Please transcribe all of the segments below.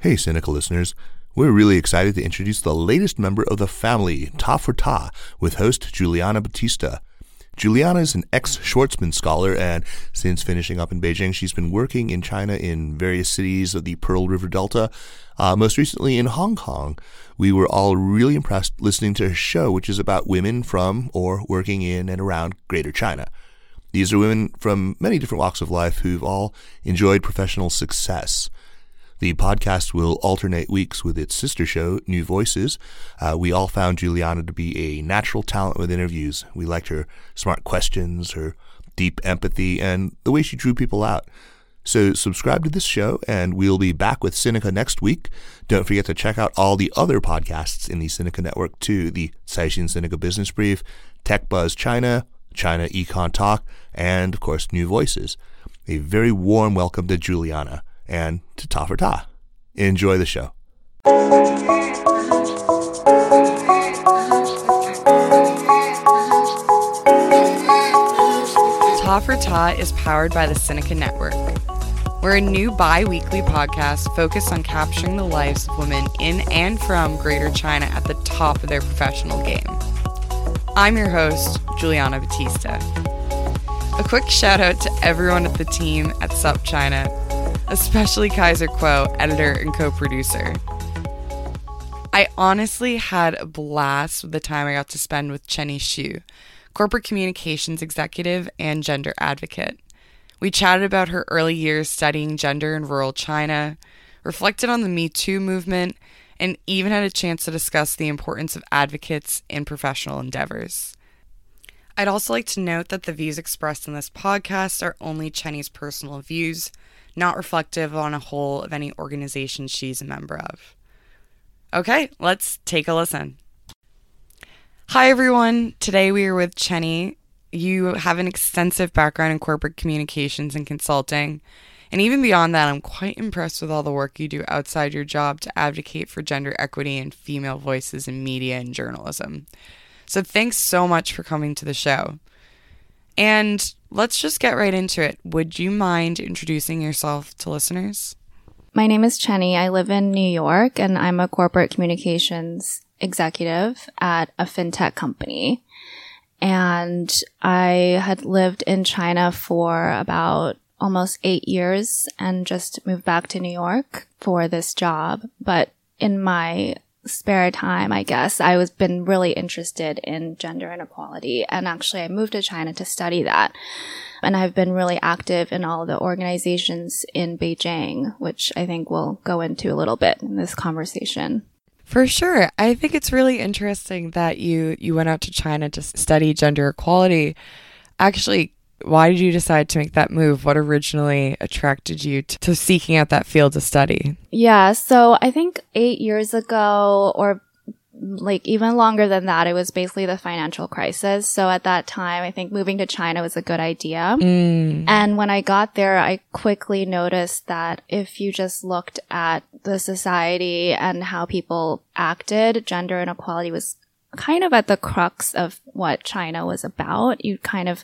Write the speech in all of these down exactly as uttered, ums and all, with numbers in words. Hey, Sinica listeners. We're really excited to introduce the latest member of the family, Ta for Ta, with host Juliana Batista. Juliana is an ex-Schwartzman scholar, and since finishing up in Beijing, she's been working in China in various cities of the Pearl River Delta, uh, most recently in Hong Kong. We were all really impressed listening to her show, which is about women from or working in and around Greater China. These are women from many different walks of life who've all enjoyed professional success. The podcast will alternate weeks with its sister show, New Voices. Uh, we all found Juliana to be a natural talent with interviews. We liked her smart questions, her deep empathy, and the way she drew people out. So subscribe to this show, and we'll be back with Sinica next week. Don't forget to check out all the other podcasts in the Sinica Network, too. The Caixin Sinica Business Brief, Tech Buzz China, China Econ Talk, and, of course, New Voices. A very warm welcome to Juliana and to Ta for Ta. Enjoy the show. Ta for Ta is powered by the Sinica Network. We're a new bi-weekly podcast focused on capturing the lives of women in and from Greater China at the top of their professional game. I'm your host, Juliana Batista. A quick shout out to everyone at the team at SupChina, especially Kaiser Kuo, editor and co-producer. I honestly had a blast with the time I got to spend with Chenni Xu, corporate communications executive and gender advocate. We chatted about her early years studying gender in rural China, reflected on the Me Too movement, and even had a chance to discuss the importance of advocates in professional endeavors. I'd also like to note that the views expressed in this podcast are only Chenni's personal views, not reflective on a whole of any organization she's a member of. Okay, let's take a listen. Hi, everyone. Today we are with Chenni. You have an extensive background in corporate communications and consulting. And even beyond that, I'm quite impressed with all the work you do outside your job to advocate for gender equity and female voices in media and journalism. So thanks so much for coming to the show. And let's just get right into it. Would you mind introducing yourself to listeners? My name is Chenni. I live in New York, and I'm a corporate communications executive at a fintech company. And I had lived in China for about almost eight years and just moved back to New York for this job. But in my spare time, I guess, I was been really interested in gender inequality. And actually, I moved to China to study that. And I've been really active in all the organizations in Beijing, which I think we'll go into a little bit in this conversation. For sure. I think it's really interesting that you, you went out to China to study gender equality. Actually, why did you decide to make that move? What originally attracted you to, to seeking out that field of study? Yeah, so I think eight years ago, or like even longer than that, it was basically the financial crisis. So at that time, I think moving to China was a good idea. Mm. And when I got there, I quickly noticed that if you just looked at the society and how people acted, gender inequality was kind of at the crux of what China was about. You kind of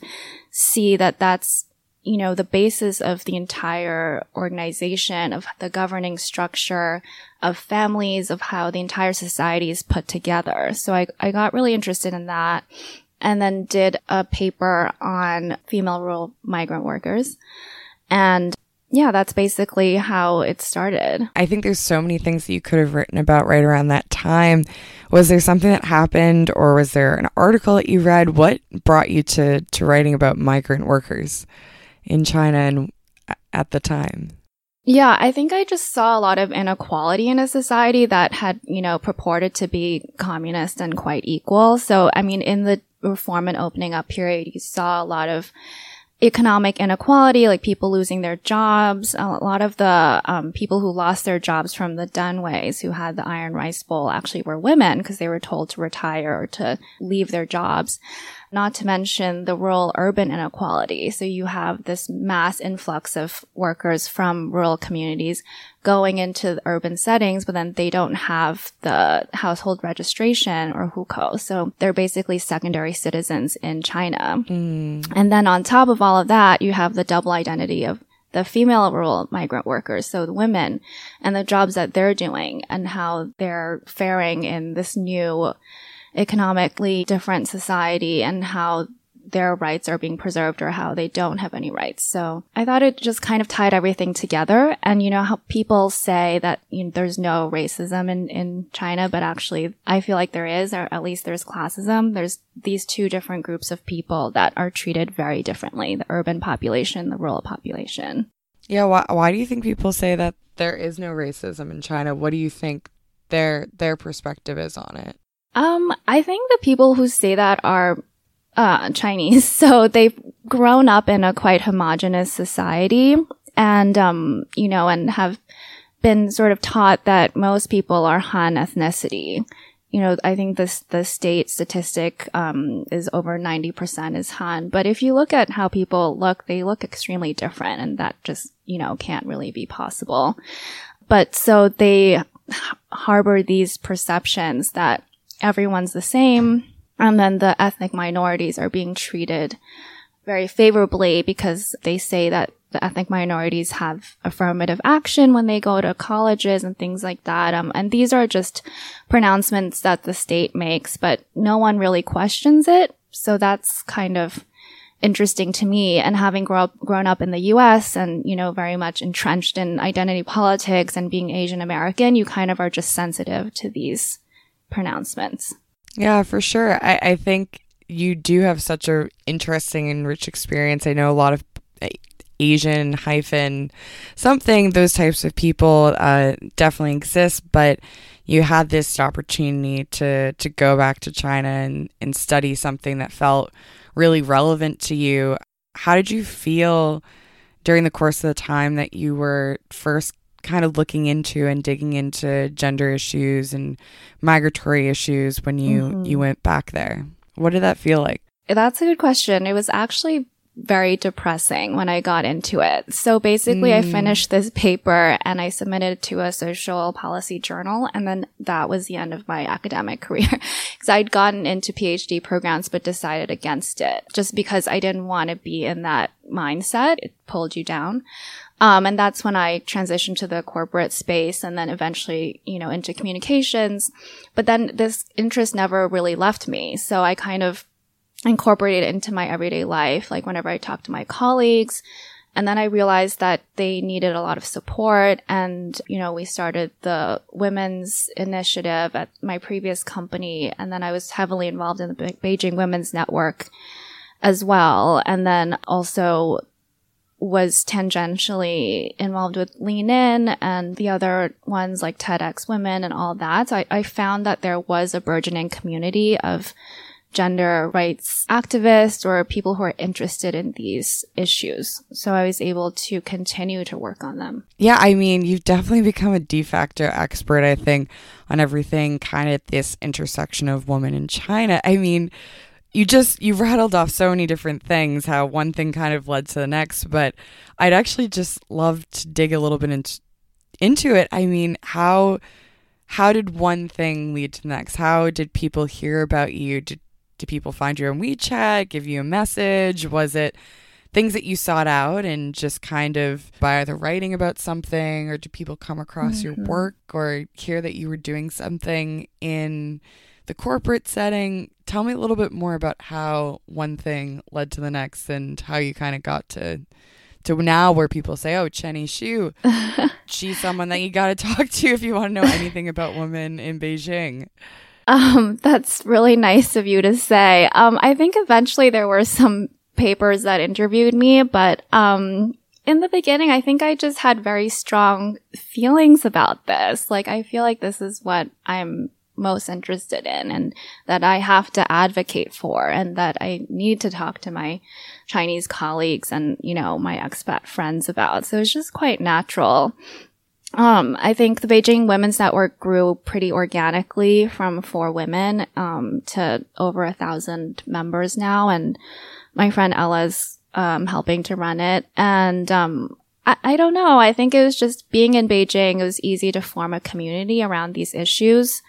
see that that's, you know, the basis of the entire organization, of the governing structure, of families, of how the entire society is put together. So I, I got really interested in that, and then did a paper on female rural migrant workers. And yeah, that's basically how it started. I think there's so many things that you could have written about right around that time. Was there something that happened, or was there an article that you read? What brought you to, to writing about migrant workers in China and at the time? Yeah, I think I just saw a lot of inequality in a society that had, you know, purported to be communist and quite equal. So, I mean, in the reform and opening up period, you saw a lot of economic inequality, like people losing their jobs. A lot of the um, people who lost their jobs from the Dunways, who had the iron rice bowl, actually were women because they were told to retire or to leave their jobs. Not to mention the rural-urban inequality. So you have this mass influx of workers from rural communities going into the urban settings, but then they don't have the household registration or hukou. So they're basically secondary citizens in China. Mm. And then on top of all of that, you have the double identity of the female rural migrant workers, so the women, and the jobs that they're doing and how they're faring in this new economically different society and how their rights are being preserved or how they don't have any rights. So I thought it just kind of tied everything together. And you know how people say that, you know, there's no racism in, in China, but actually I feel like there is, or at least there's classism. There's these two different groups of people that are treated very differently, the urban population, the rural population. Yeah. Why, why do you think people say that there is no racism in China? What do you think their their perspective is on it? Um, I think the people who say that are uh Chinese. So they've grown up in a quite homogenous society and, um, you know, and have been sort of taught that most people are Han ethnicity. You know, I think this, the state statistic, um, is over ninety percent is Han. But if you look at how people look, they look extremely different, and that just, you know, can't really be possible. But so they harbor these perceptions that everyone's the same, and then the ethnic minorities are being treated very favorably because they say that the ethnic minorities have affirmative action when they go to colleges and things like that. Um, and these are just pronouncements that the state makes, but no one really questions it. So that's kind of interesting to me. And having grow up, grown up in the U S and, you know, very much entrenched in identity politics and being Asian American, you kind of are just sensitive to these pronouncements. Yeah, for sure. I, I think you do have such a interesting and rich experience. I know a lot of Asian hyphen something, those types of people uh, definitely exist, but you had this opportunity to, to go back to China and, and study something that felt really relevant to you. How did you feel during the course of the time that you were first kind of looking into and digging into gender issues and migratory issues when you, mm-hmm. you went back there? What did that feel like? That's a good question. It was actually very depressing when I got into it. So basically, mm. I finished this paper and I submitted it to a social policy journal. And then that was the end of my academic career because I'd gotten into PhD programs, but decided against it just because I didn't want to be in that mindset. It pulled you down. Um, and that's when I transitioned to the corporate space and then eventually, you know, into communications. But then this interest never really left me. So I kind of incorporated it into my everyday life, like whenever I talked to my colleagues. And then I realized that they needed a lot of support. And, you know, we started the women's initiative at my previous company. And then I was heavily involved in the Be- Beijing Women's Network as well. And then also was tangentially involved with Lean In and the other ones like TEDx Women and all that. So I, I found that there was a burgeoning community of gender rights activists or people who are interested in these issues. So I was able to continue to work on them. Yeah, I mean, you've definitely become a de facto expert, I think, on everything kind of at this intersection of women in China. I mean, You just, you rattled off so many different things, how one thing kind of led to the next, but I'd actually just love to dig a little bit in, into it. I mean, how how did one thing lead to the next? How did people hear about you? Did, did people find you on WeChat, give you a message? Was it things that you sought out and just kind of by either writing about something, or did people come across mm-hmm. your work or hear that you were doing something in the corporate setting? Tell me a little bit more about how one thing led to the next and how you kind of got to to now where people say, oh, Chenni Xu, she's someone that you got to talk to if you want to know anything about women in Beijing. Um, that's really nice of you to say. Um, I think eventually there were some papers that interviewed me, but um, in the beginning, I think I just had very strong feelings about this. Like, I feel like this is what I'm most interested in and that I have to advocate for, and that I need to talk to my Chinese colleagues and, you know, my expat friends about. So it's just quite natural. Um, I think the Beijing Women's Network grew pretty organically from four women, um, to over a thousand members now. And my friend Ella's, um, helping to run it. And, um, I, I don't know. I think it was just being in Beijing, it was easy to form a community around these issues.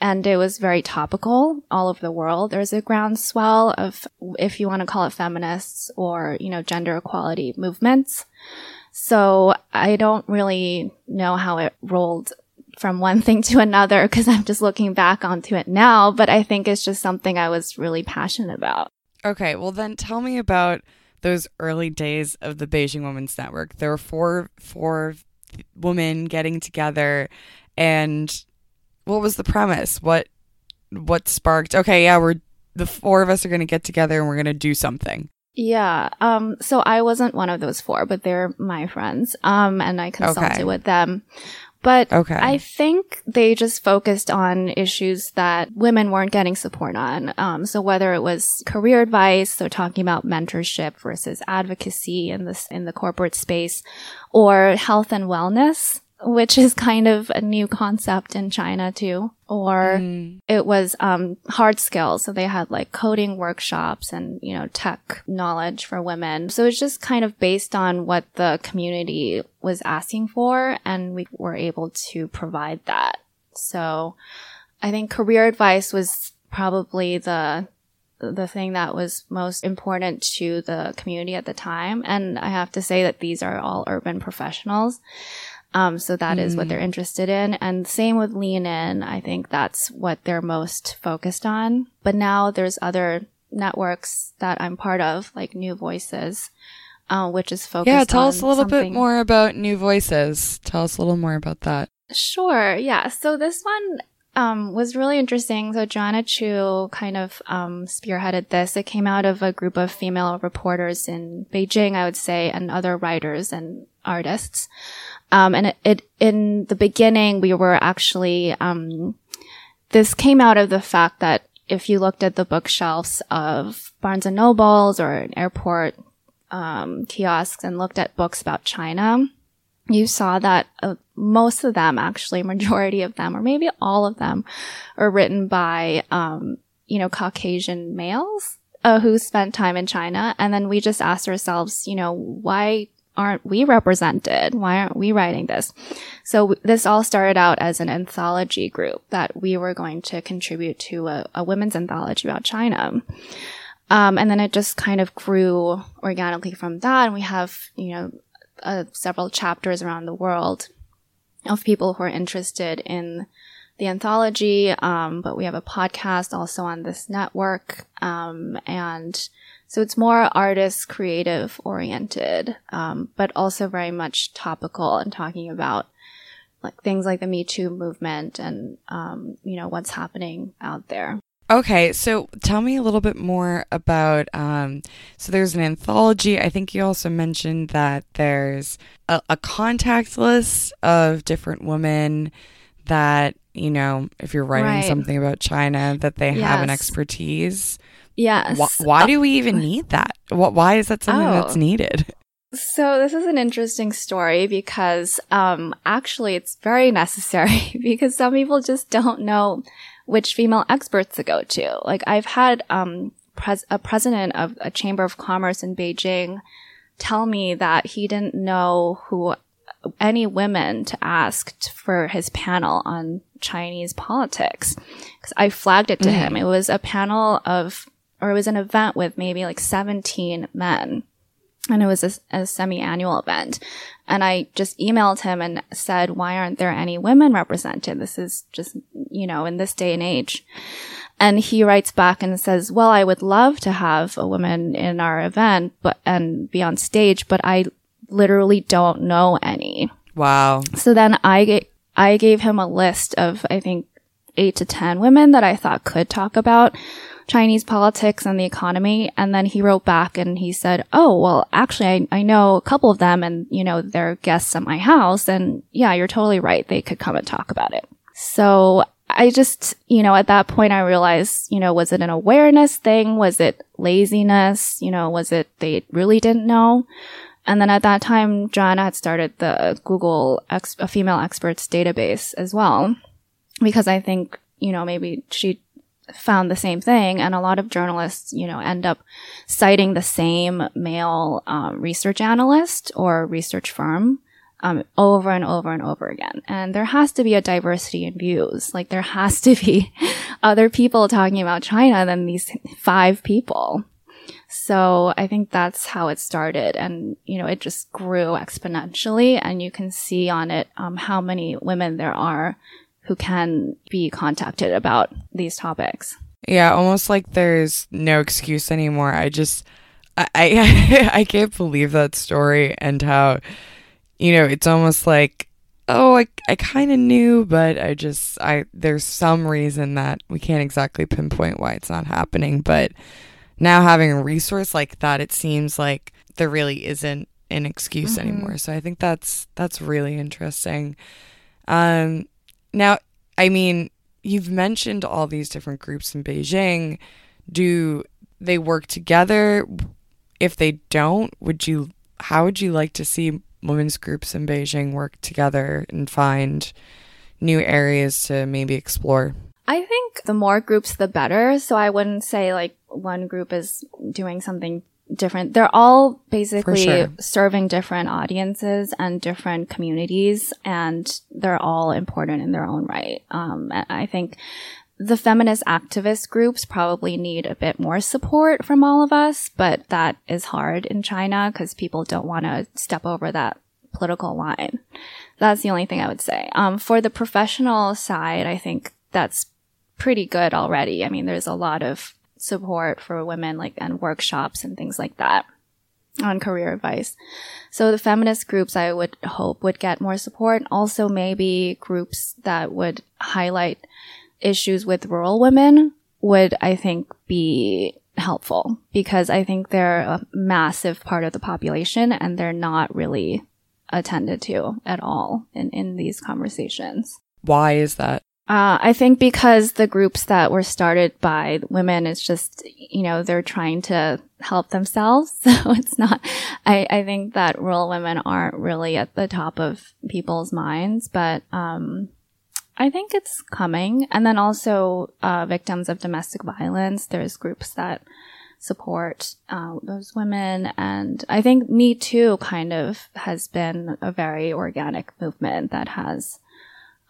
And it was very topical all over the world. There's a groundswell of, if you want to call it feminists or, you know, gender equality movements. So I don't really know how it rolled from one thing to another because I'm just looking back onto it now. But I think it's just something I was really passionate about. Okay. Well, then tell me about those early days of the Beijing Women's Network. There were four, four women getting together. And what was the premise? What, what sparked, okay, yeah, we're the four of us are going to get together and we're going to do something. Yeah. Um, so I wasn't one of those four, but they're my friends. Um, and I consulted okay. with them. But okay. I think they just focused on issues that women weren't getting support on. Um, so whether it was career advice, so talking about mentorship versus advocacy in this, in the corporate space, or health and wellness, which is kind of a new concept in China too. Or mm. it was um hard skills. So they had like coding workshops and, you know, tech knowledge for women. So it's just kind of based on what the community was asking for, and we were able to provide that. So I think career advice was probably the the thing that was most important to the community at the time. And I have to say that these are all urban professionals. Um, so that is what they're interested in. And same with Lean In. I think that's what they're most focused on. But now there's other networks that I'm part of, like New Voices, uh, which is focused on Yeah, tell on us a little something. bit more about New Voices. Tell us a little more about that. Sure. Yeah. So this one um, was really interesting. So Joanna Chiu kind of um, spearheaded this. It came out of a group of female reporters in Beijing, I would say, and other writers and artists. Um, and it, it, in the beginning, we were actually, um, this came out of the fact that if you looked at the bookshelves of Barnes and Nobles or an airport, um, kiosks and looked at books about China, you saw that uh, most of them, actually, majority of them, or maybe all of them, are written by, um, you know, Caucasian males, uh, who spent time in China. And then we just asked ourselves, you know, why aren't we represented? Why aren't we writing this? So w- this all started out as an anthology group that we were going to contribute to a, a women's anthology about China. Um, and then it just kind of grew organically from that. And we have, you know, uh, several chapters around the world of people who are interested in the anthology. Um, but we have a podcast also on this network. Um, and So it's more artist, creative oriented, um, but also very much topical and talking about like things like the Me Too movement and, um, you know, what's happening out there. Okay. So tell me a little bit more about, um, so there's an anthology. I think you also mentioned that there's a, a contact list of different women that, you know, if you're writing right. something about China, that they yes. have an expertise. Yes. Why, why do we even need that? Why is that something oh. that's needed? So this is an interesting story because um, actually it's very necessary because some people just don't know which female experts to go to. Like I've had um, pres- a president of a chamber of commerce in Beijing tell me that he didn't know who any women to ask for his panel on Chinese politics. Because I flagged it to mm-hmm. him. It was a panel of... or it was an event with maybe like seventeen men, and it was a, a semi-annual event. And I just emailed him and said, why aren't there any women represented? This is just, you know, in this day and age. And he writes back and says, well, I would love to have a woman in our event but and be on stage, but I literally don't know any. Wow. So then I, ga- I gave him a list of, I think, eight to ten women that I thought could talk about Chinese politics and the economy. And then he wrote back and he said, oh, well, actually, I, I know a couple of them and, you know, they're guests at my house. And yeah, you're totally right. They could come and talk about it. So I just, you know, at that point I realized, you know, was it an awareness thing? Was it laziness? You know, was it they really didn't know? And then at that time, Joanna had started the Google ex- female experts database as well, because I think, you know, maybe she found the same thing. And a lot of journalists, you know, end up citing the same male um, research analyst or research firm um, over and over and over again. And there has to be a diversity in views. Like, there has to be other people talking about China than these five people. So I think that's how it started. And, you know, it just grew exponentially. And you can see on it um, how many women there are who can be contacted about these topics. Yeah, almost like there's no excuse anymore. I just, I, I, I can't believe that story and how, you know, it's almost like, oh, I, I kind of knew, but I just, I, there's some reason that we can't exactly pinpoint why it's not happening. But now having a resource like that, it seems like there really isn't an excuse mm-hmm. anymore. So I think that's, that's really interesting. Um, Now, I mean, you've mentioned all these different groups in Beijing. Do they work together? If they don't, would you? How would you like to see women's groups in Beijing work together and find new areas to maybe explore? I think the more groups, the better. So I wouldn't say like one group is doing something different. They're all basically sure. serving different audiences and different communities, and they're all important in their own right. Um, I think the feminist activist groups probably need a bit more support from all of us, but that is hard in China because people don't want to step over that political line. That's the only thing I would say. Um, for the professional side, I think that's pretty good already. I mean, there's a lot of support for women, like, and workshops and things like that on career advice. So the feminist groups I would hope would get more support, and also maybe groups that would highlight issues with rural women would, I think, be helpful, because I think they're a massive part of the population and they're not really attended to at all in, in these conversations. Why is that? Uh, I think because the groups that were started by women, it's just, you know, they're trying to help themselves. So it's not, I, I think that rural women aren't really at the top of people's minds, but um, I think it's coming. And then also uh, victims of domestic violence. There's groups that support uh, those women. And I think Me Too kind of has been a very organic movement that has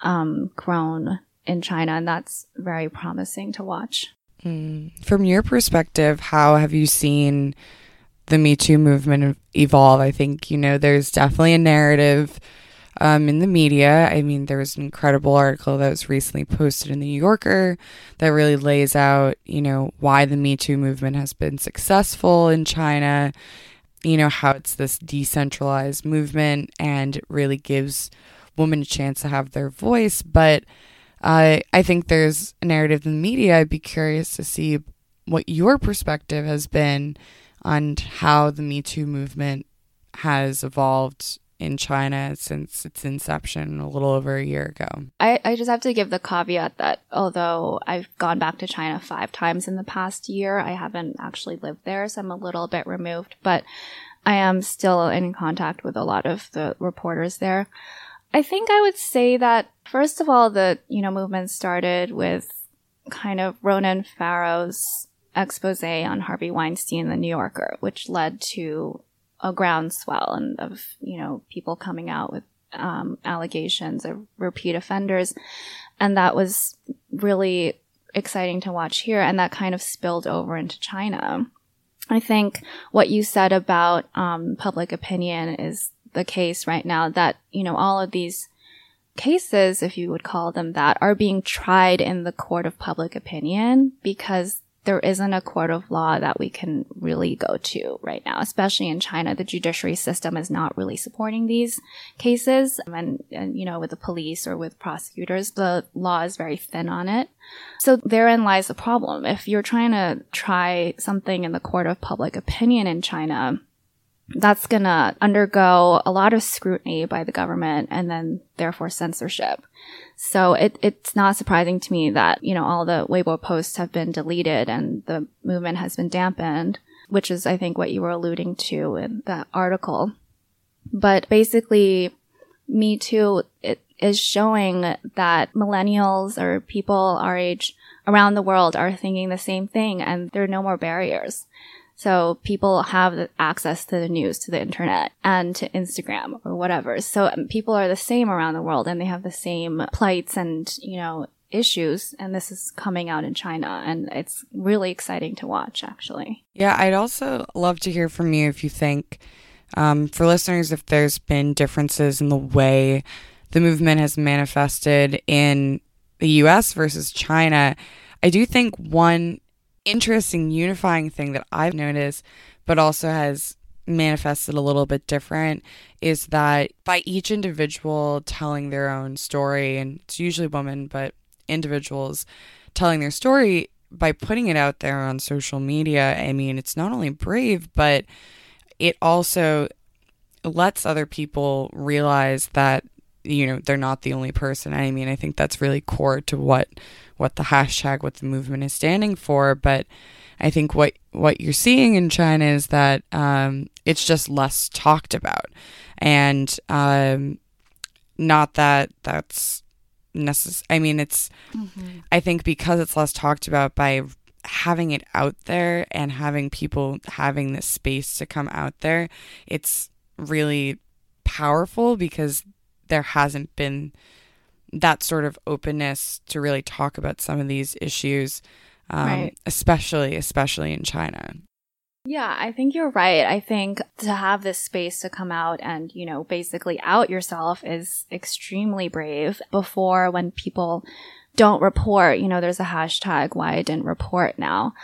um, grown in China, and that's very promising to watch. Mm. From your perspective, how have you seen the Me Too movement evolve? I think, you know, there's definitely a narrative um, in the media. I mean, there was an incredible article that was recently posted in the New Yorker that really lays out, you know, why the Me Too movement has been successful in China, you know, how it's this decentralized movement and it really gives women a chance to have their voice. But Uh, I think there's a narrative in the media. I'd be curious to see what your perspective has been on how the Me Too movement has evolved in China since its inception a little over a year ago. I, I just have to give the caveat that although I've gone back to China five times in the past year, I haven't actually lived there, so I'm a little bit removed, but I am still in contact with a lot of the reporters there. I think I would say that, first of all, the, you know, movement started with kind of Ronan Farrow's expose on Harvey Weinstein in the New Yorker, which led to a groundswell and of, you know, people coming out with um, allegations of repeat offenders. And that was really exciting to watch here. And that kind of spilled over into China. I think what you said about um, public opinion is the case right now, that, you know, all of these cases, if you would call them that, are being tried in the court of public opinion, because there isn't a court of law that we can really go to right now, especially in China. The judiciary system is not really supporting these cases. And, and you know, with the police or with prosecutors, the law is very thin on it. So therein lies the problem. If you're trying to try something in the court of public opinion in China, that's going to undergo a lot of scrutiny by the government and then therefore censorship. So it, it's not surprising to me that, you know, all the Weibo posts have been deleted and the movement has been dampened, which is, I think, what you were alluding to in that article. But basically, Me Too, it is showing that millennials or people our age around the world are thinking the same thing, and there are no more barriers. So people have access to the news, to the internet, and to Instagram or whatever. So people are the same around the world, and they have the same plights and, you know, issues. And this is coming out in China, and it's really exciting to watch, actually. Yeah, I'd also love to hear from you if you think, um, for listeners, if there's been differences in the way the movement has manifested in the U S versus China. I do think one interesting unifying thing that I've noticed, but also has manifested a little bit different, is that by each individual telling their own story, and it's usually women, but individuals telling their story by putting it out there on social media, I mean, it's not only brave, but it also lets other people realize that, you know, they're not the only person. I mean, I think that's really core to what what the hashtag, what the movement is standing for. But I think what what you're seeing in China is that um, it's just less talked about. And um, not that that's necessary. I mean, it's, mm-hmm. I think because it's less talked about, by having it out there and having people having this space to come out there, it's really powerful because there hasn't been that sort of openness to really talk about some of these issues, um, right. especially, especially in China. Yeah, I think you're right. I think to have this space to come out and, you know, basically out yourself is extremely brave. Before, when people don't report, you know, there's a hashtag, why I didn't report now.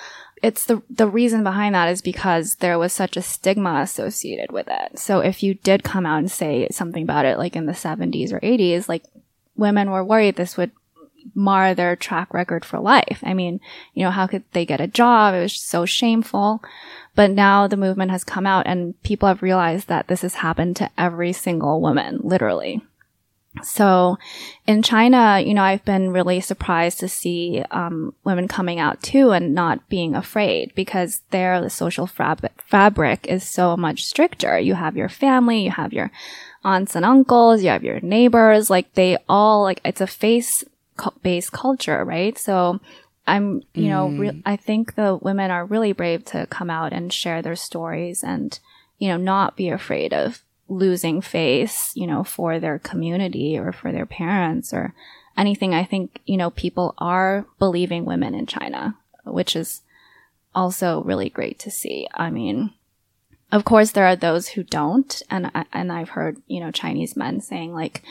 It's the the reason behind that is because there was such a stigma associated with it. So if you did come out and say something about it, like in the seventies or eighties, like women were worried this would mar their track record for life. I mean, you know, how could they get a job? It was so shameful. But now the movement has come out and people have realized that this has happened to every single woman, literally. So in China, you know, I've been really surprised to see um women coming out too and not being afraid, because their the social fab- fabric is so much stricter. You have your family, you have your aunts and uncles, you have your neighbors, like they all, like it's a face-based culture, right? So I'm, you know, mm. re- I think the women are really brave to come out and share their stories and, you know, not be afraid of losing face, you know, for their community or for their parents or anything. I think, you know, people are believing women in China, which is also really great to see. I mean, of course, there are those who don't. And, and I've heard, you know, Chinese men saying like,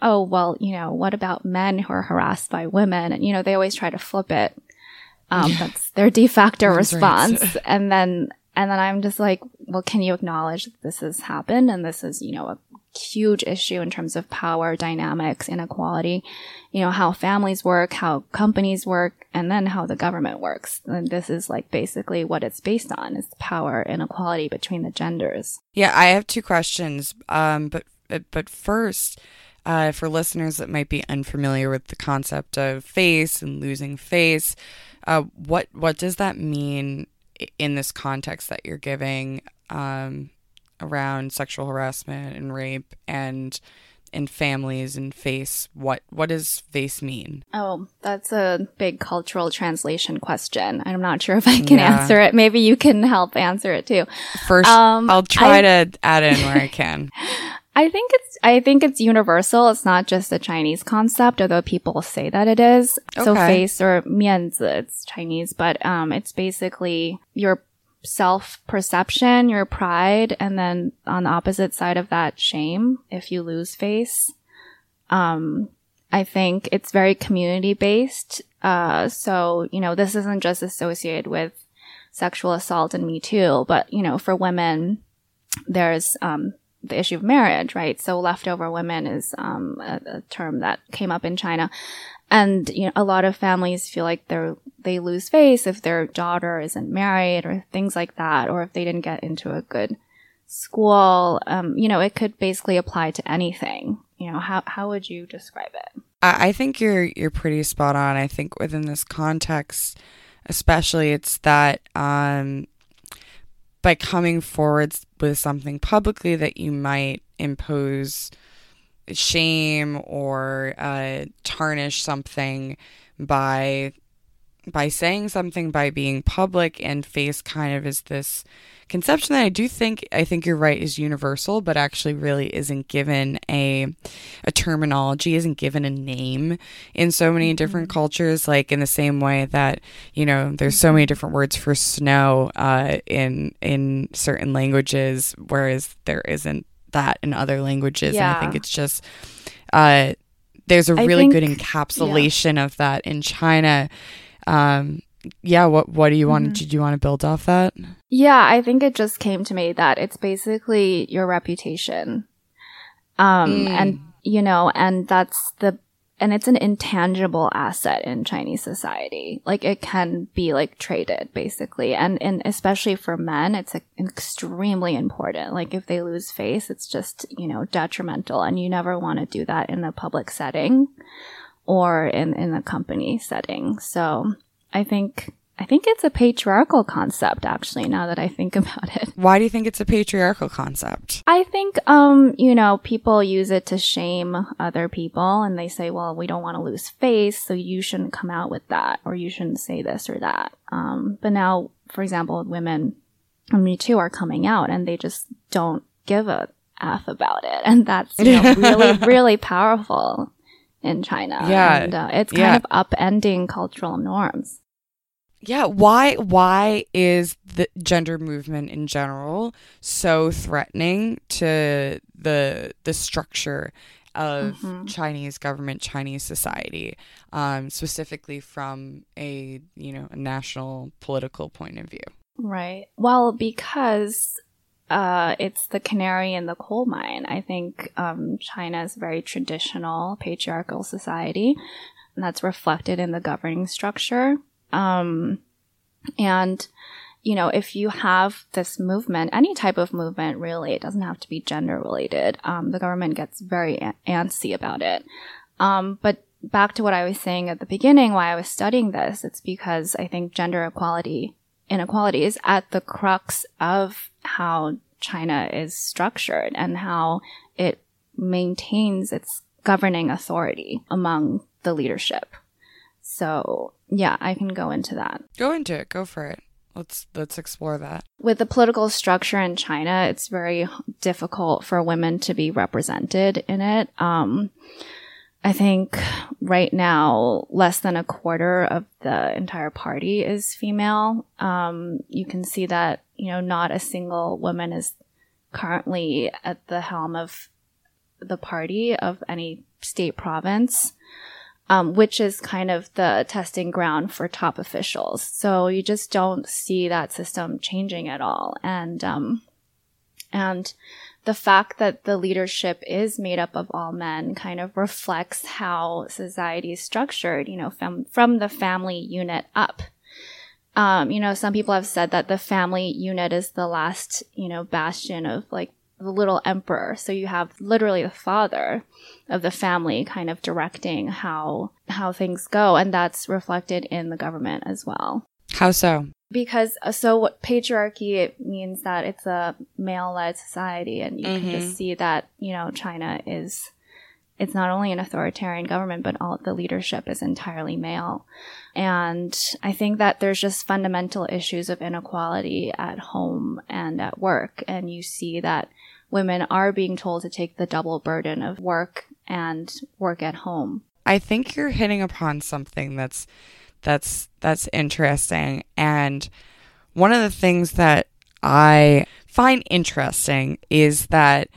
oh, well, you know, what about men who are harassed by women? And, you know, they always try to flip it. Um, that's their de facto response. Right. And then And then I'm just like, well, can you acknowledge that this has happened? And this is, you know, a huge issue in terms of power dynamics, inequality, you know, how families work, how companies work, and then how the government works. And this is like basically what it's based on, is power inequality between the genders. Yeah, I have two questions. Um, but but first, uh, for listeners that might be unfamiliar with the concept of face and losing face, uh, what what does that mean in this context that you're giving um, around sexual harassment and rape and and families and face? What what does face mean? Oh, that's a big cultural translation question. I'm not sure if I can yeah. answer it. Maybe you can help answer it too. First, um, I'll try I, to add in where I can. I think it's I think it's universal. It's not just a Chinese concept, although people say that it is. Okay. So face or mianzi, it's Chinese, but um, it's basically your self-perception, your pride, and then on the opposite side of that, shame if you lose face. Um, I think it's very community-based. Uh, so, you know, this isn't just associated with sexual assault and Me Too, but, you know, for women, there's um the issue of marriage, right? So leftover women is um, a, a term that came up in China. And, you know, a lot of families feel like they're, they lose face if their daughter isn't married or things like that, or if they didn't get into a good school, um, you know, it could basically apply to anything. You know, how how would you describe it? I think you're you're pretty spot on. I think within this context, especially, it's that um, by coming forward with something publicly that you might impose shame or uh, tarnish something by by saying something, by being public, and face kind of is this conception that I do think, I think you're right, is universal, but actually really isn't given a a terminology, isn't given a name in so many different mm-hmm. cultures, like in the same way that, you know, there's so many different words for snow uh, in in certain languages, whereas there isn't that in other languages. Yeah. And I think it's just... Uh, there's a really think, good encapsulation yeah. of that in China. Um, yeah, what what do you want? Mm-hmm. Did you want to build off that? Yeah, I think it just came to me that it's basically your reputation. Um, mm. And, you know, and that's the, and it's an intangible asset in Chinese society. Like, it can be like traded, basically. And, and especially for men, it's a, extremely important. Like, if they lose face, it's just, you know, detrimental. And you never want to do that in a public setting or in, in a company setting. So I think I think it's a patriarchal concept, actually, now that I think about it. Why do you think it's a patriarchal concept? I think, um, you know, people use it to shame other people, and they say, well, we don't want to lose face, so you shouldn't come out with that, or you shouldn't say this or that. Um, but now, for example, women, Me Too, are coming out, and they just don't give a F about it. And that's, you know, really, really powerful in China. Yeah. And uh, it's kind yeah. of upending cultural norms. Yeah. Why why is the gender movement in general so threatening to the the structure of mm-hmm. Chinese government, Chinese society, um, specifically from a, you know, a national political point of view? Right. Well, because Uh, it's the canary in the coal mine. I think um, China is a very traditional, patriarchal society, and that's reflected in the governing structure. Um, and, you know, if you have this movement, any type of movement, really, it doesn't have to be gender-related. Um, the government gets very a- antsy about it. Um, but back to what I was saying at the beginning, why I was studying this, it's because I think gender equality inequality is at the crux of how China is structured and how it maintains its governing authority among the leadership. So, yeah, I can go into that. Go into it. Go for it. Let's let's explore that. With the political structure in China, it's very difficult for women to be represented in it. Um, I think right now, less than a quarter of the entire party is female. Um, you can see that, you know, not a single woman is currently at the helm of the party of any state province, um, which is kind of the testing ground for top officials. So you just don't see that system changing at all. And, um, and, the fact that the leadership is made up of all men kind of reflects how society is structured, you know, fam- from the family unit up. Um, you know, some people have said that the family unit is the last, you know, bastion of like the little emperor. So you have literally the father of the family kind of directing how how things go. And that's reflected in the government as well. How so? Because so what patriarchy, it means that it's a male-led society, and you mm-hmm. can just see that, you know, China is, it's not only an authoritarian government, but all the leadership is entirely male. And I think that there's just fundamental issues of inequality at home and at work. And you see that women are being told to take the double burden of work and work at home. I think you're hitting upon something that's That's that's interesting. And one of the things that I find interesting is that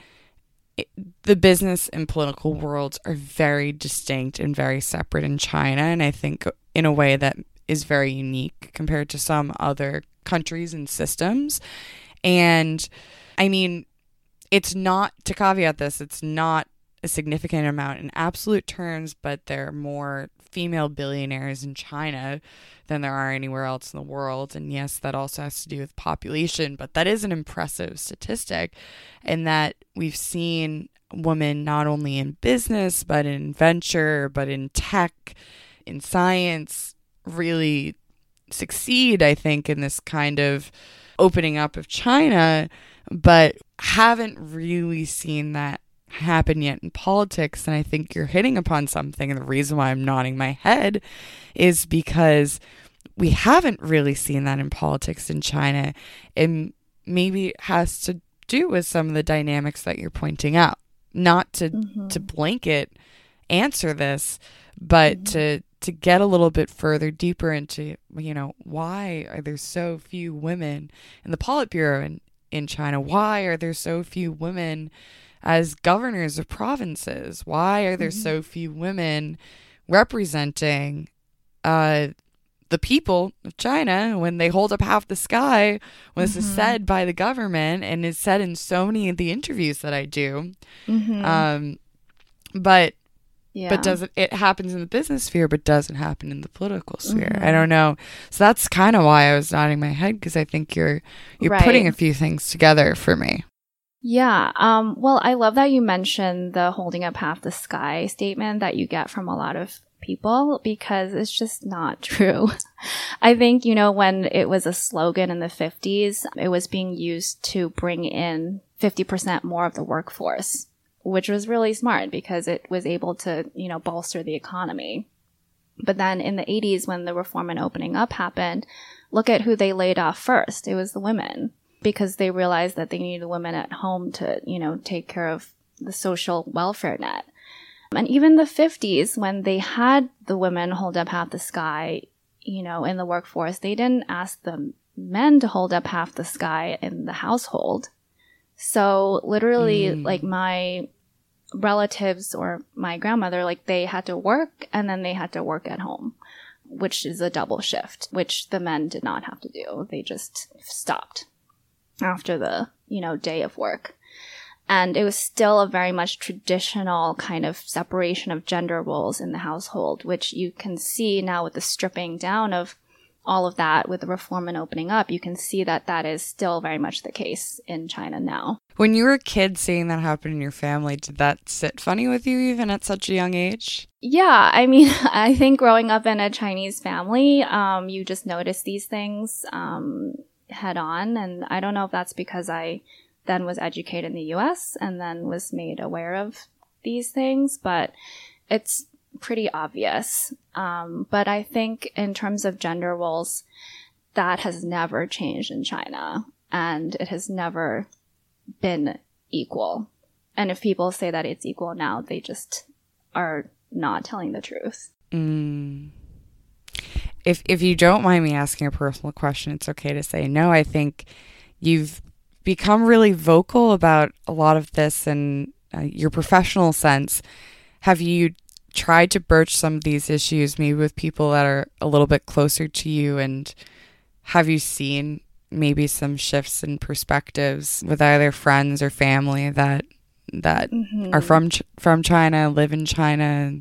it, the business and political worlds are very distinct and very separate in China. And I think in a way that is very unique compared to some other countries and systems. And I mean, it's not, to caveat this, it's not a significant amount in absolute terms, but there are more female billionaires in China than there are anywhere else in the world. And yes, that also has to do with population, but that is an impressive statistic in that we've seen women not only in business, but in venture, but in tech, in science, really succeed, I think, in this kind of opening up of China, but haven't really seen that happen yet in politics. And I think you're hitting upon something. And the reason why I'm nodding my head is because we haven't really seen that in politics in China. And maybe it has to do with some of the dynamics that you're pointing out. Not to, mm-hmm. to blanket answer this, but mm-hmm. to to get a little bit further deeper into, you know, why are there so few women in the Politburo in, in China? Why are there so few women as governors of provinces? Why are there mm-hmm. so few women representing uh, the people of China when they hold up half the sky? When mm-hmm. this is said by the government and is said in so many of the interviews that I do. Mm-hmm. Um, but yeah. but doesn't it happens in the business sphere, but doesn't happen in the political sphere. Mm-hmm. I don't know. So that's kind of why I was nodding my head, because I think you're you're right. putting a few things together for me. Yeah. Um, well, I love that you mentioned the holding up half the sky statement that you get from a lot of people, because it's just not true. I think, you know, when it was a slogan in the fifties, it was being used to bring in fifty percent more of the workforce, which was really smart because it was able to, you know, bolster the economy. But then in the eighties, when the reform and opening up happened, look at who they laid off first. It was the women, because they realized that they needed women at home to, you know, take care of the social welfare net. And even the fifties, when they had the women hold up half the sky, you know, in the workforce, they didn't ask the men to hold up half the sky in the household. So literally, mm. like my relatives or my grandmother, like they had to work and then they had to work at home, which is a double shift, which the men did not have to do. They just stopped after the, you know, day of work. And it was still a very much traditional kind of separation of gender roles in the household, which you can see now with the stripping down of all of that, with the reform and opening up, you can see that that is still very much the case in China now. When you were a kid, seeing that happen in your family, did that sit funny with you even at such a young age? Yeah, I mean, I think growing up in a Chinese family, um, you just notice these things Um head on. And I don't know if that's because I then was educated in the U S and then was made aware of these things, but it's pretty obvious. Um, but I think in terms of gender roles, that has never changed in China, and it has never been equal. And if people say that it's equal now, they just are not telling the truth. Mm. If if you don't mind me asking a personal question, it's okay to say no. I think you've become really vocal about a lot of this in uh, your professional sense. Have you tried to broach some of these issues, maybe with people that are a little bit closer to you? And have you seen maybe some shifts in perspectives with either friends or family that that mm-hmm. are from from China, live in China?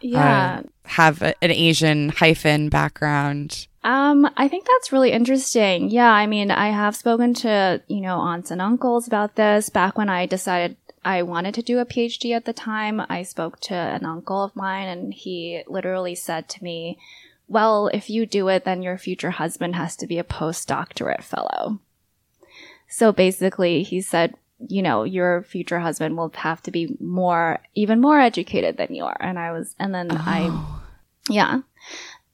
Yeah. Uh, have a, an Asian hyphen background? Um, I think that's really interesting. Yeah, I mean, I have spoken to, you know, aunts and uncles about this. Back when I decided I wanted to do a PhD at the time, I spoke to an uncle of mine, and he literally said to me, well, if you do it, then your future husband has to be a postdoctorate fellow. So basically, he said, you know, your future husband will have to be more, even more educated than you are. And I was, and then oh. I, yeah.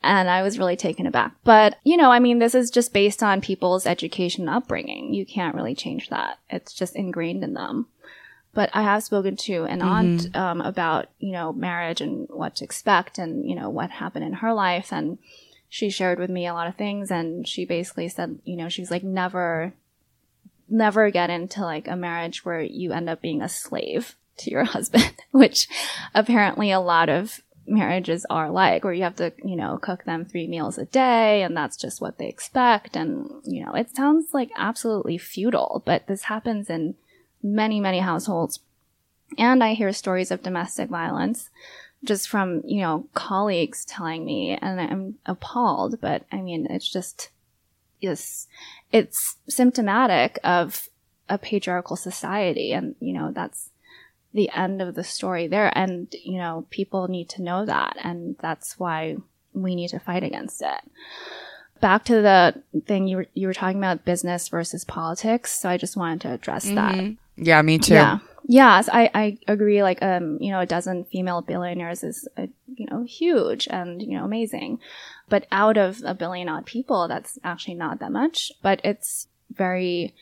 And I was really taken aback. But, you know, I mean, this is just based on people's education upbringing. You can't really change that. It's just ingrained in them. But I have spoken to an mm-hmm. aunt um, about, you know, marriage and what to expect and, you know, what happened in her life. And she shared with me a lot of things. And she basically said, you know, she's like, never... never get into like a marriage where you end up being a slave to your husband, which apparently a lot of marriages are like, where you have to, you know, cook them three meals a day and that's just what they expect. And, you know, it sounds like absolutely feudal, but this happens in many, many households And I hear stories of domestic violence just from, you know, colleagues telling me, and I'm appalled. But I mean, it's just, it's, it's symptomatic of a patriarchal society. And, you know, that's the end of the story there. And, you know, people need to know that. And that's why we need to fight against it. Back to the thing you were, you were talking about, business versus politics. So I just wanted to address mm-hmm. that. Yeah, me too. Yeah. Yes, I, I agree. Like, um, you know, a dozen female billionaires is, uh, you know, huge and, you know, amazing. But out of a billion odd people, that's actually not that much. But it's very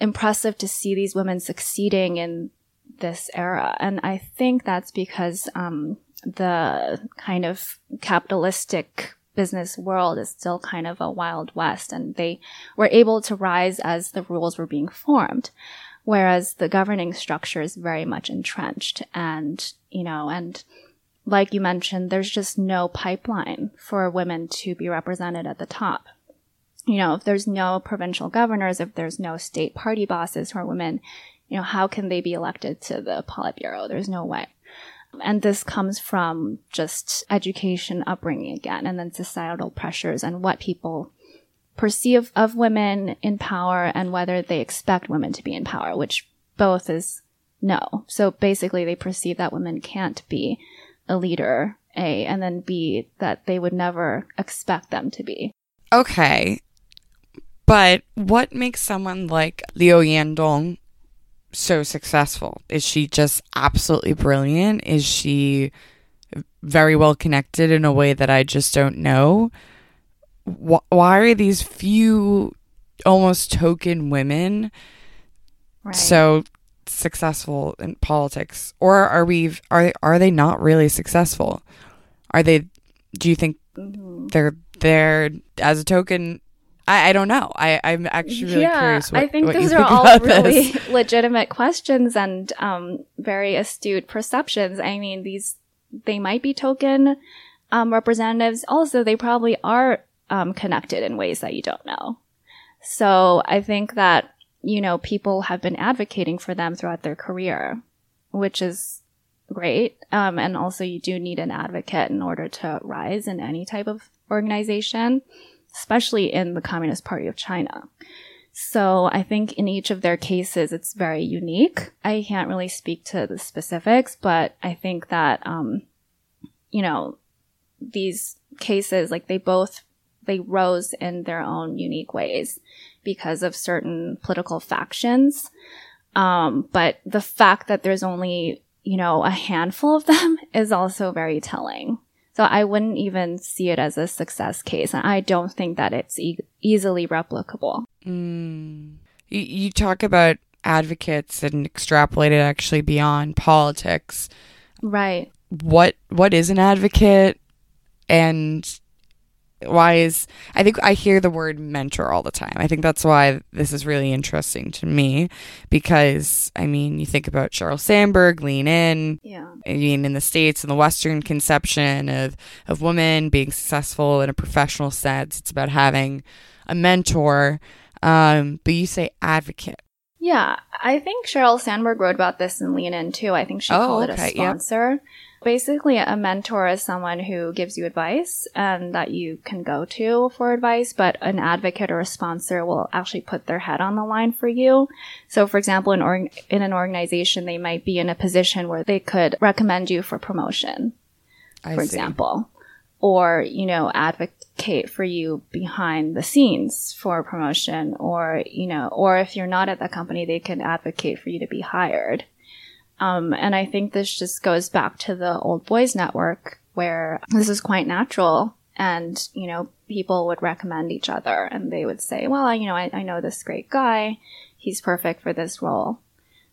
impressive to see these women succeeding in this era. And I think that's because um, the kind of capitalistic business world is still kind of a wild west. And they were able to rise as the rules were being formed. Whereas the governing structure is very much entrenched. And, you know, and like you mentioned, there's just no pipeline for women to be represented at the top. You know, if there's no provincial governors, if there's no state party bosses who are women, you know, how can they be elected to the Politburo? There's no way. And this comes from just education, upbringing again, and then societal pressures and what people perceive of women in power and whether they expect women to be in power, which both is no. So basically they perceive that women can't be a leader, A, and then B, that they would never expect them to be. Okay. But what makes someone like Liu Yandong so successful? Is she just absolutely brilliant? Is she very well connected in a way that I just don't know? Why are these few almost token women right. so successful in politics? Or are we are are they not really successful? Are they do you think mm-hmm. they're there as a token? I, I don't know. I, I'm actually really yeah, curious what, I think what those you are think all really this. Legitimate questions and um, very astute perceptions. I mean, these they might be token um, representatives. Also, they probably are Um, connected in ways that you don't know. So I think that, you know, people have been advocating for them throughout their career, which is great. Um, and also you do need an advocate in order to rise in any type of organization, especially in the Communist Party of China. So I think in each of their cases, it's very unique. I can't really speak to the specifics, but I think that, um, you know, these cases, like they both They rose in their own unique ways because of certain political factions. Um, but the fact that there's only, you know, a handful of them is also very telling. So I wouldn't even see it as a success case. And I don't think that it's e- easily replicable. Mm. You, you talk about advocates and extrapolate it actually beyond politics. Right. What What is an advocate? And why is I think I hear the word mentor all the time. I think that's why this is really interesting to me, because I mean, you think about Sheryl Sandberg, Lean In. Yeah. I mean, in the States, in the Western conception of of women being successful in a professional sense, it's about having a mentor. Um, but you say advocate. Yeah, I think Sheryl Sandberg wrote about this in Lean In too. I think she oh, called okay, it a sponsor. Yep. Basically, a mentor is someone who gives you advice and that you can go to for advice, but an advocate or a sponsor will actually put their head on the line for you. So, for example, in, org- in an organization, they might be in a position where they could recommend you for promotion, I for see. example, or, you know, advocate for you behind the scenes for promotion, or, you know, or if you're not at that company, they can advocate for you to be hired. Um, and I think this just goes back to the old boys network where this is quite natural and, you know, people would recommend each other and they would say, well, I, you know, I, I know this great guy. He's perfect for this role.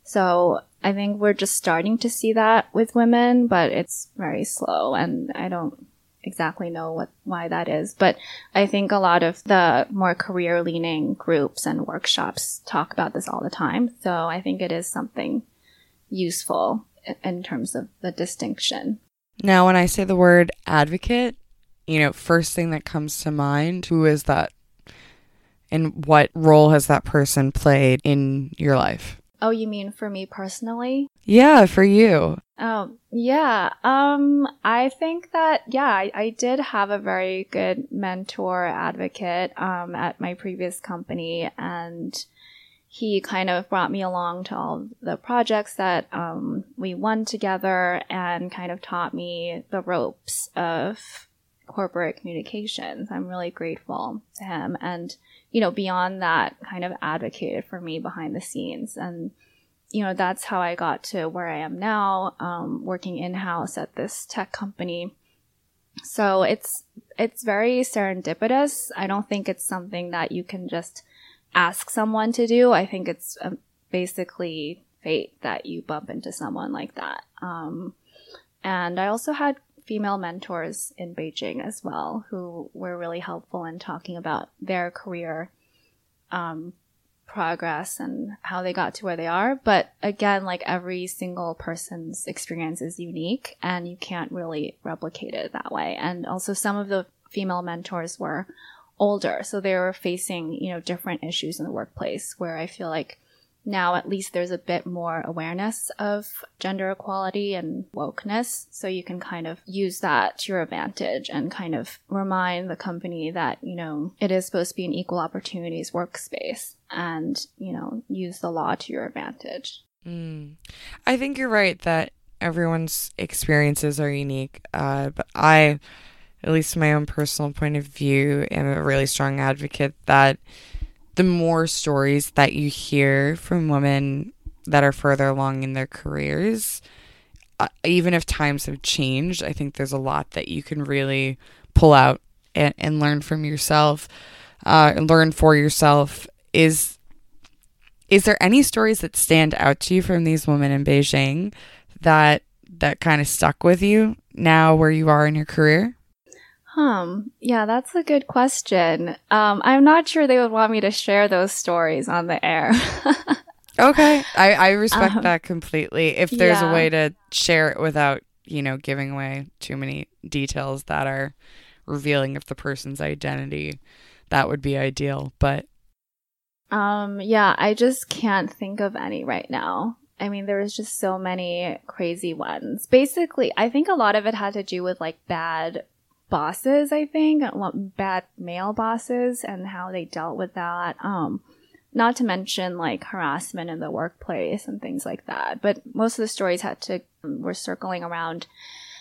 So I think we're just starting to see that with women, but it's very slow and I don't exactly know what why that is. But I think a lot of the more career-leaning groups and workshops talk about this all the time. So I think it is something useful in terms of the distinction. Now, when I say the word advocate, you know, first thing that comes to mind, who is that? And what role has that person played in your life? Oh, you mean for me personally? Yeah, for you. Um, yeah. Um, I think that, yeah, I, I did have a very good mentor advocate, um, at my previous company, and he kind of brought me along to all the projects that, um, we won together, and kind of taught me the ropes of corporate communications. I'm really grateful to him. And, you know, beyond that, kind of advocated for me behind the scenes. And, you know, that's how I got to where I am now, um, working in-house at this tech company. So it's, it's very serendipitous. I don't think it's something that you can just ask someone to do. I think it's um, basically fate that you bump into someone like that. Um, and I also had female mentors in Beijing as well, who were really helpful in talking about their career um, progress and how they got to where they are. But again, like, every single person's experience is unique, and you can't really replicate it that way. And also, some of the female mentors were older, so they were facing, you know, different issues in the workplace, where I feel like now at least there's a bit more awareness of gender equality and wokeness, so you can kind of use that to your advantage and kind of remind the company that, you know, it is supposed to be an equal opportunities workspace, and, you know, use the law to your advantage. Mm. I think you're right that everyone's experiences are unique, uh, but I, at least from my own personal point of view, am a really strong advocate that the more stories that you hear from women that are further along in their careers, uh, even if times have changed, I think there's a lot that you can really pull out and, and learn from yourself, uh, and learn for yourself. Is is there any stories that stand out to you from these women in Beijing that that kind of stuck with you now where you are in your career? Um, yeah, that's a good question. Um, I'm not sure they would want me to share those stories on the air. Okay. I, I respect um, that completely. If there's yeah. a way to share it without, you know, giving away too many details that are revealing of the person's identity, that would be ideal. But um, yeah, I just can't think of any right now. I mean, there was just so many crazy ones. Basically, I think a lot of it had to do with, like, bad bosses, I think, bad male bosses, and how they dealt with that. Um, not to mention, like, harassment in the workplace and things like that. But most of the stories had to were circling around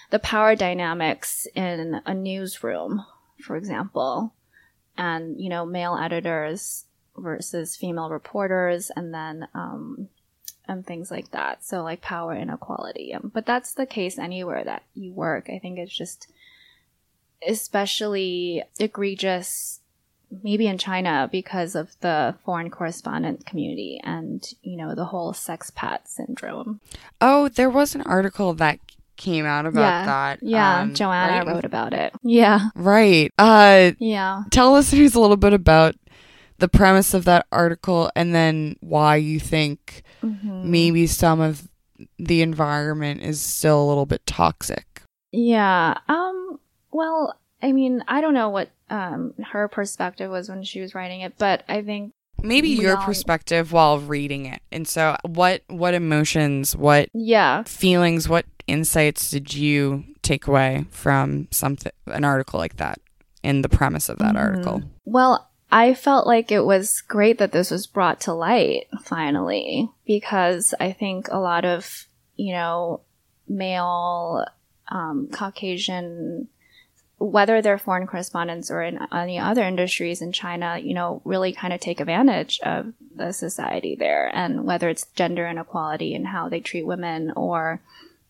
the power dynamics in a newsroom, for example, and, you know, male editors versus female reporters, and then um, and things like that. So, like, power inequality. Um, but that's the case anywhere that you work. I think it's just especially egregious maybe in China because of the foreign correspondent community and, you know, the whole sexpat syndrome. Oh, there was an article that came out about yeah. that. Yeah, um, Joanna right? wrote about it. Yeah. Right. Uh, yeah. Tell listeners a little bit about the premise of that article, and then why you think mm-hmm. maybe some of the environment is still a little bit toxic. Yeah. Um. Well, I mean, I don't know what um, her perspective was when she was writing it, but I think maybe your all... perspective while reading it. And so what what emotions, what yeah. feelings, what insights did you take away from something, an article like that, and the premise of that mm-hmm. article? Well, I felt like it was great that this was brought to light finally, because I think a lot of, you know, male um, Caucasian, whether they're foreign correspondents or in any other industries in China, you know, really kind of take advantage of the society there. And whether it's gender inequality and how they treat women, or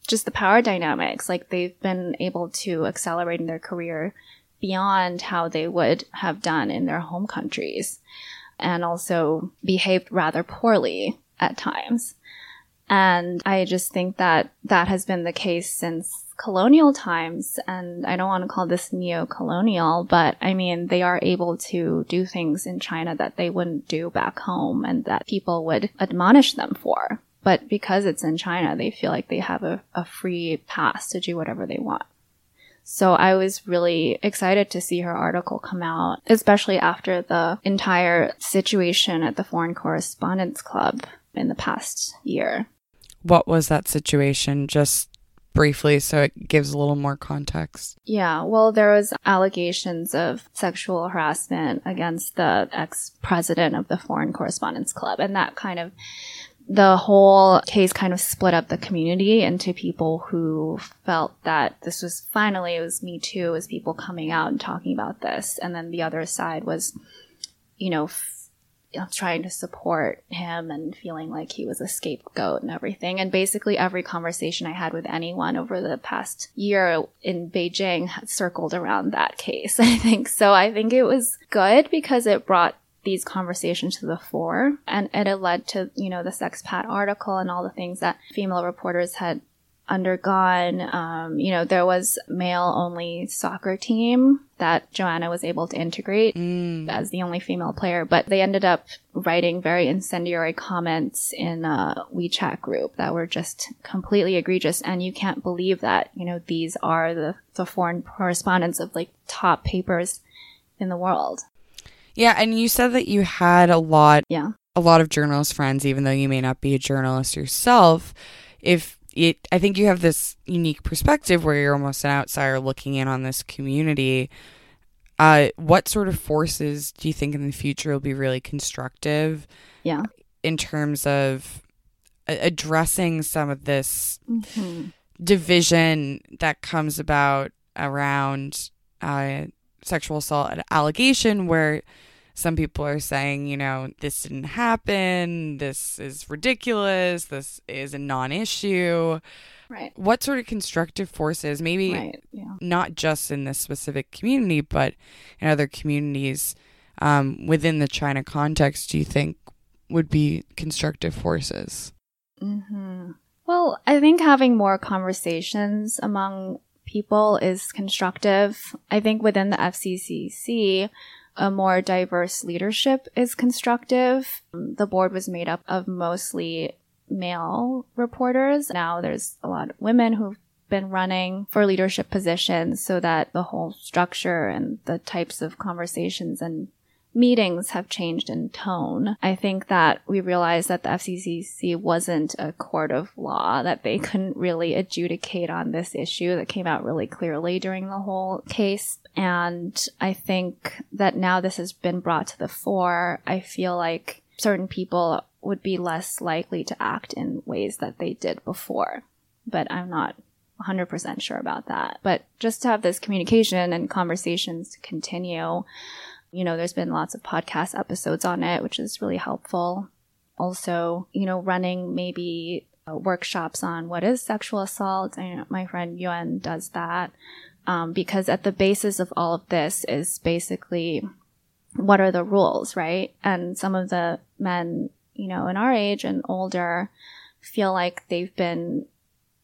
just the power dynamics, like, they've been able to accelerate in their career beyond how they would have done in their home countries, and also behaved rather poorly at times. And I just think that that has been the case since colonial times, and I don't want to call this neo-colonial, but I mean, they are able to do things in China that they wouldn't do back home, and that people would admonish them for. But because it's in China, they feel like they have a, a free pass to do whatever they want. So I was really excited to see her article come out, especially after the entire situation at the Foreign Correspondents Club in the past year. What was that situation? Just briefly, so it gives a little more context. Yeah, well, there was allegations of sexual harassment against the ex-president of the Foreign Correspondents Club. And that kind of, the whole case kind of split up the community into people who felt that this was finally, it was Me Too, it was people coming out and talking about this. And then the other side was, you know, trying to support him and feeling like he was a scapegoat and everything. And basically every conversation I had with anyone over the past year in Beijing had circled around that case, I think. So I think it was good because it brought these conversations to the fore, and it led to, you know, the Sexpat article and all the things that female reporters had undergone. Um, you know, there was male-only soccer team that Joanna was able to integrate mm. as the only female player, but they ended up writing very incendiary comments in a WeChat group that were just completely egregious. And you can't believe that, you know, these are the, the foreign correspondents of like top papers in the world. Yeah. And you said that you had a lot, yeah. a lot of journalist friends, even though you may not be a journalist yourself. If It, I think you have this unique perspective where you're almost an outsider looking in on this community. Uh, what sort of forces do you think in the future will be really constructive yeah. in terms of a- addressing some of this mm-hmm. division that comes about around uh, sexual assault allegation where some people are saying, you know, this didn't happen, this is ridiculous, this is a non-issue. Right. What sort of constructive forces, maybe right. yeah. not just in this specific community, but in other communities um, within the China context, do you think would be constructive forces? Mm-hmm. Well, I think having more conversations among people is constructive. I think within the F C C C, a more diverse leadership is constructive. The board was made up of mostly male reporters. Now there's a lot of women who've been running for leadership positions so that the whole structure and the types of conversations and meetings have changed in tone. I think that we realized that the F C C C wasn't a court of law, that they couldn't really adjudicate on this issue. That came out really clearly during the whole case. And I think that now this has been brought to the fore, I feel like certain people would be less likely to act in ways that they did before. But I'm not one hundred percent sure about that. But just to have this communication and conversations continue, you know, there's been lots of podcast episodes on it, which is really helpful. Also, you know, running maybe workshops on what is sexual assault. I know my friend Yuan does that. Um, because at the basis of all of this is basically what are the rules, right? And some of the men, you know, in our age and older feel like they've been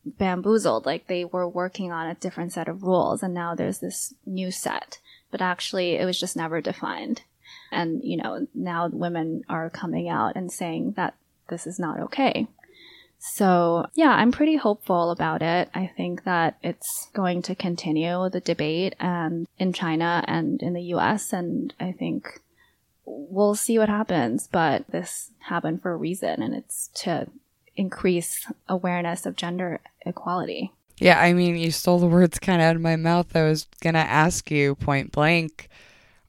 bamboozled, like they were working on a different set of rules and now there's this new set. But actually, it was just never defined. And, you know, now women are coming out and saying that this is not okay. So, yeah, I'm pretty hopeful about it. I think that it's going to continue the debate and in China and in the U S, and I think we'll see what happens. But this happened for a reason, and it's to increase awareness of gender equality. Yeah, I mean, you stole the words kind of out of my mouth. I was going to ask you point blank,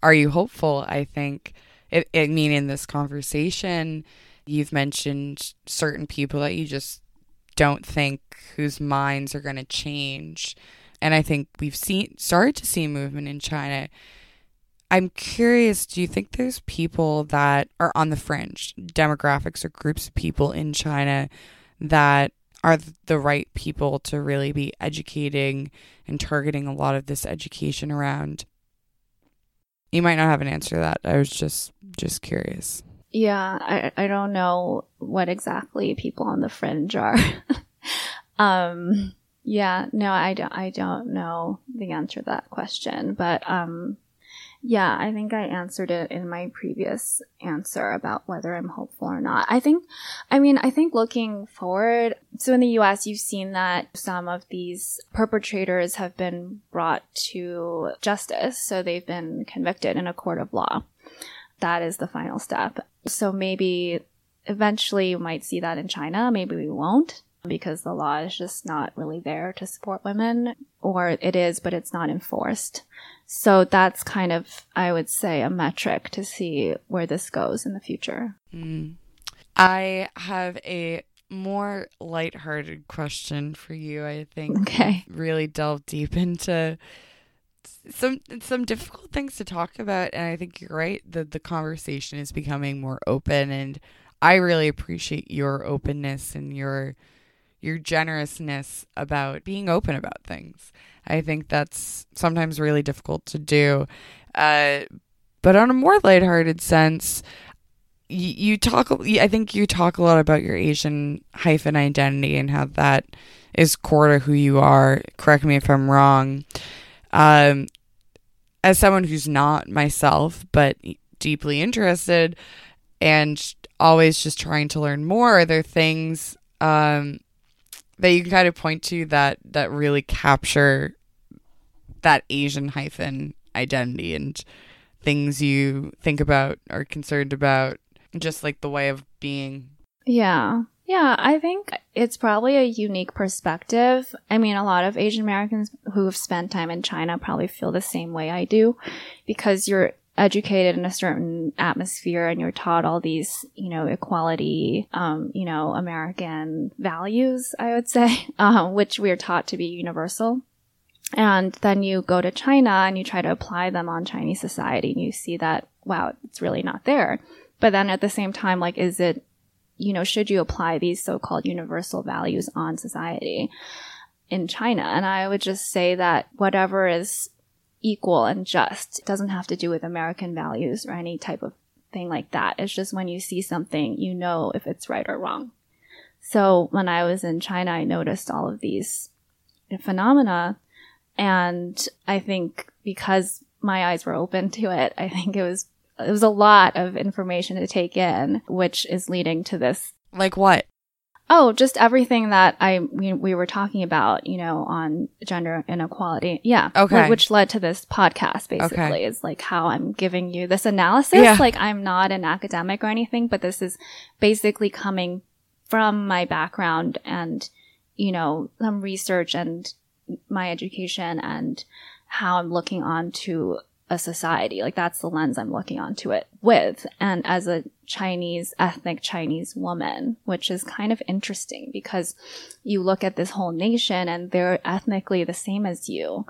are you hopeful? I think, I, I mean, in this conversation, you've mentioned certain people that you just don't think whose minds are going to change. And I think we've seen started to see movement in China. I'm curious, do you think there's people that are on the fringe, demographics or groups of people in China that are the right people to really be educating and targeting a lot of this education around? You might not have an answer to that. I was just just curious. Yeah, I, I don't know what exactly people on the fringe are. um, yeah, no, I don't, I don't know the answer to that question. But um, yeah, I think I answered it in my previous answer about whether I'm hopeful or not. I think, I mean, I think looking forward, so in the U S, you've seen that some of these perpetrators have been brought to justice. So they've been convicted in a court of law. That is the final step. So maybe eventually we might see that in China. Maybe we won't, because the law is just not really there to support women, or it is, but it's not enforced. So that's kind of, I would say, a metric to see where this goes in the future. Mm. I have a more lighthearted question for you, I think. Okay. Really delve deep into some some difficult things to talk about. And I think you're right that the conversation is becoming more open. And I really appreciate your openness and your your generousness about being open about things. I think that's sometimes really difficult to do. Uh, but on a more lighthearted sense, you, you talk, I think you talk a lot about your Asian hyphen identity and how that is core to who you are. Correct me if I'm wrong. Um, as someone who's not myself, but deeply interested and always just trying to learn more, are there things, um, that you can kind of point to that that really capture that Asian hyphen identity and things you think about or concerned about, just like the way of being? Yeah. Yeah, I think it's probably a unique perspective. I mean, a lot of Asian Americans who have spent time in China probably feel the same way I do, because you're educated in a certain atmosphere and you're taught all these, you know, equality, um, you know, American values, I would say, uh, which we are taught to be universal. And then you go to China and you try to apply them on Chinese society and you see that, wow, it's really not there. But then at the same time, like, is it, you know, should you apply these so-called universal values on society in China? And I would just say that whatever is equal and just. It doesn't have to do with American values or any type of thing like that. It's just when you see something, you know if it's right or wrong. So when I was in China, I noticed all of these phenomena. And I think because my eyes were open to it, I think it was it was a lot of information to take in, which is leading to this. Like what? Oh, just everything that I we, we were talking about, you know, on gender inequality. Yeah. Okay. Like, which led to this podcast, basically, okay. Is like how I'm giving you this analysis. Yeah. Like, I'm not an academic or anything, but this is basically coming from my background and, you know, some research and my education and how I'm looking onto a society. Like, that's the lens I'm looking onto it with. And as a Chinese, ethnic Chinese woman, which is kind of interesting because you look at this whole nation and they're ethnically the same as you,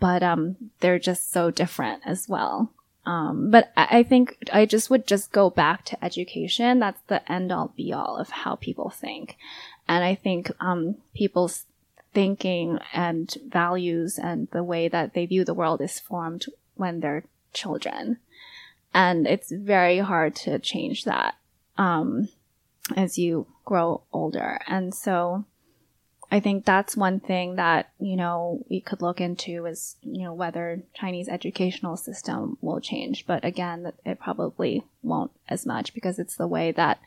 but um, they're just so different as well. Um, but I think I just would just go back to education. That's the end all be all of how people think. And I think um, people's thinking and values and the way that they view the world is formed when they're children. And it's very hard to change that um, as you grow older. And so I think that's one thing that, you know, we could look into is, you know, whether Chinese educational system will change. But again, it probably won't as much because it's the way that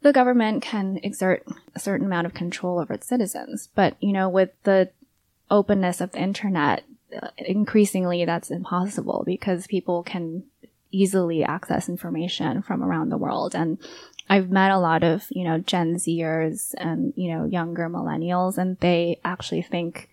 the government can exert a certain amount of control over its citizens. But, you know, with the openness of the internet, increasingly that's impossible because people can easily access information from around the world. And I've met a lot of, you know, Gen Zers and, you know, younger millennials, and they actually think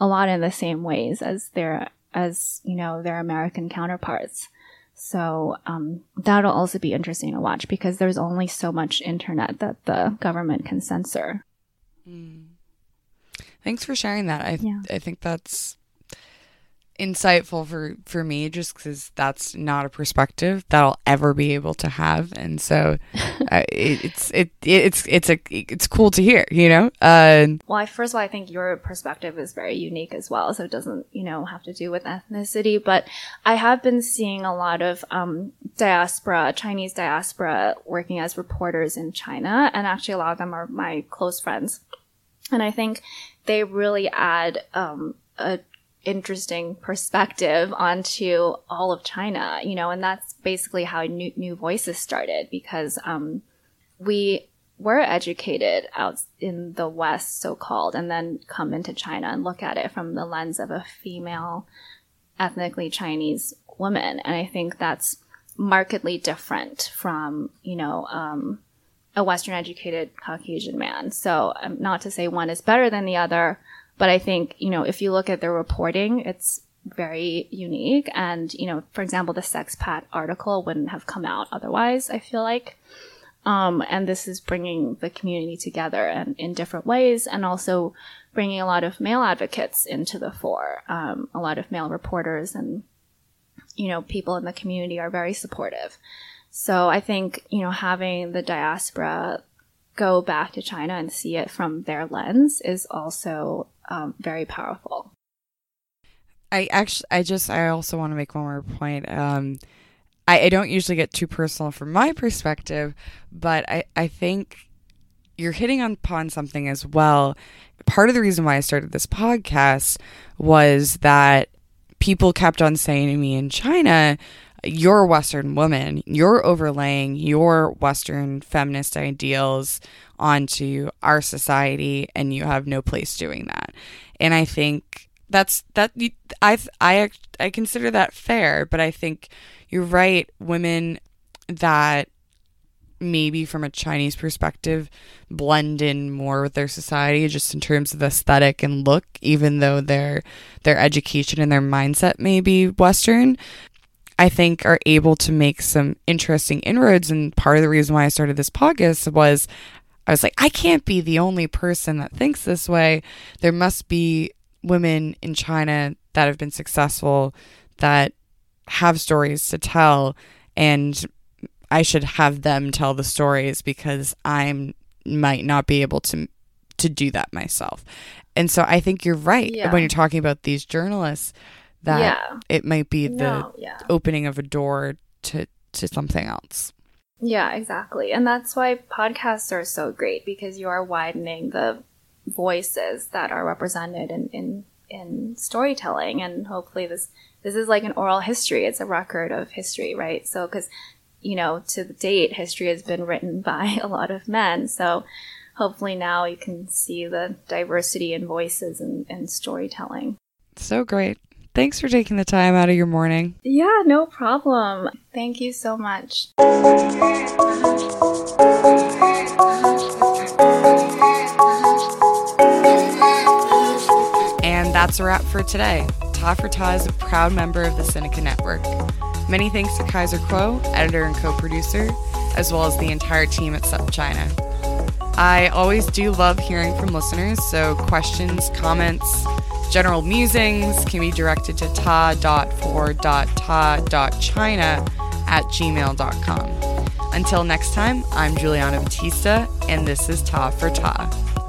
a lot in the same ways as their, as, you know, their American counterparts. So um, that'll also be interesting to watch because there's only so much internet that the government can censor. Mm. Thanks for sharing that. I yeah. I think that's insightful for for me, just because that's not a perspective that I'll ever be able to have, and so uh, it, it's it it's it's a it's cool to hear, you know. Uh, well, I, first of all, I think your perspective is very unique as well, so it doesn't, you know, have to do with ethnicity. But I have been seeing a lot of um, diaspora, Chinese diaspora, working as reporters in China, and actually a lot of them are my close friends, and I think they really add um, a interesting perspective onto all of China, you know, and that's basically how New, New Voices started, because um, we were educated out in the West, so-called, and then come into China and look at it from the lens of a female, ethnically Chinese woman. And I think that's markedly different from, you know, um, a Western-educated Caucasian man. So um, not to say one is better than the other, but I think, you know, if you look at the reporting, it's very unique. And, you know, for example, the Sexpat article wouldn't have come out otherwise, I feel like. Um, and this is bringing the community together and in different ways, and also bringing a lot of male advocates into the fore. Um, a lot of male reporters and, you know, people in the community are very supportive. So I think, you know, having the diaspora go back to China and see it from their lens is also um, very powerful. I actually, I just, I also want to make one more point. Um, I, I don't usually get too personal from my perspective, but I, I think you're hitting upon something as well. Part of the reason why I started this podcast was that people kept on saying to me in China, you're a Western woman, you're overlaying your Western feminist ideals onto our society, and you have no place doing that. And I think that's that I I I consider that fair, but I think you're right. Women that maybe from a Chinese perspective blend in more with their society just in terms of aesthetic and look, even though their their education and their mindset may be Western, I think are able to make some interesting inroads. And part of the reason why I started this podcast was I was like, I can't be the only person that thinks this way. There must be women in China that have been successful, that have stories to tell, and I should have them tell the stories because I might not be able to to do that myself. And so I think you're right yeah. when you're talking about these journalists, that yeah. it might be the no, yeah. opening of a door to, to something else. Yeah, exactly. And that's why podcasts are so great, because you are widening the voices that are represented in, in, in storytelling. And hopefully this, this is like an oral history. It's a record of history, right? So, because, you know, to date, history has been written by a lot of men. So hopefully now you can see the diversity in voices and, and storytelling. So great. Thanks for taking the time out of your morning. Yeah, no problem. Thank you so much. And that's a wrap for today. Ta for Ta is a proud member of the Sinica Network. Many thanks to Kaiser Kuo, editor and co-producer, as well as the entire team at SupChina. I always do love hearing from listeners, so questions, comments, general musings can be directed to ta for ta dot china at gmail dot com. Until next time, I'm Juliana Batista, and this is Ta for Ta.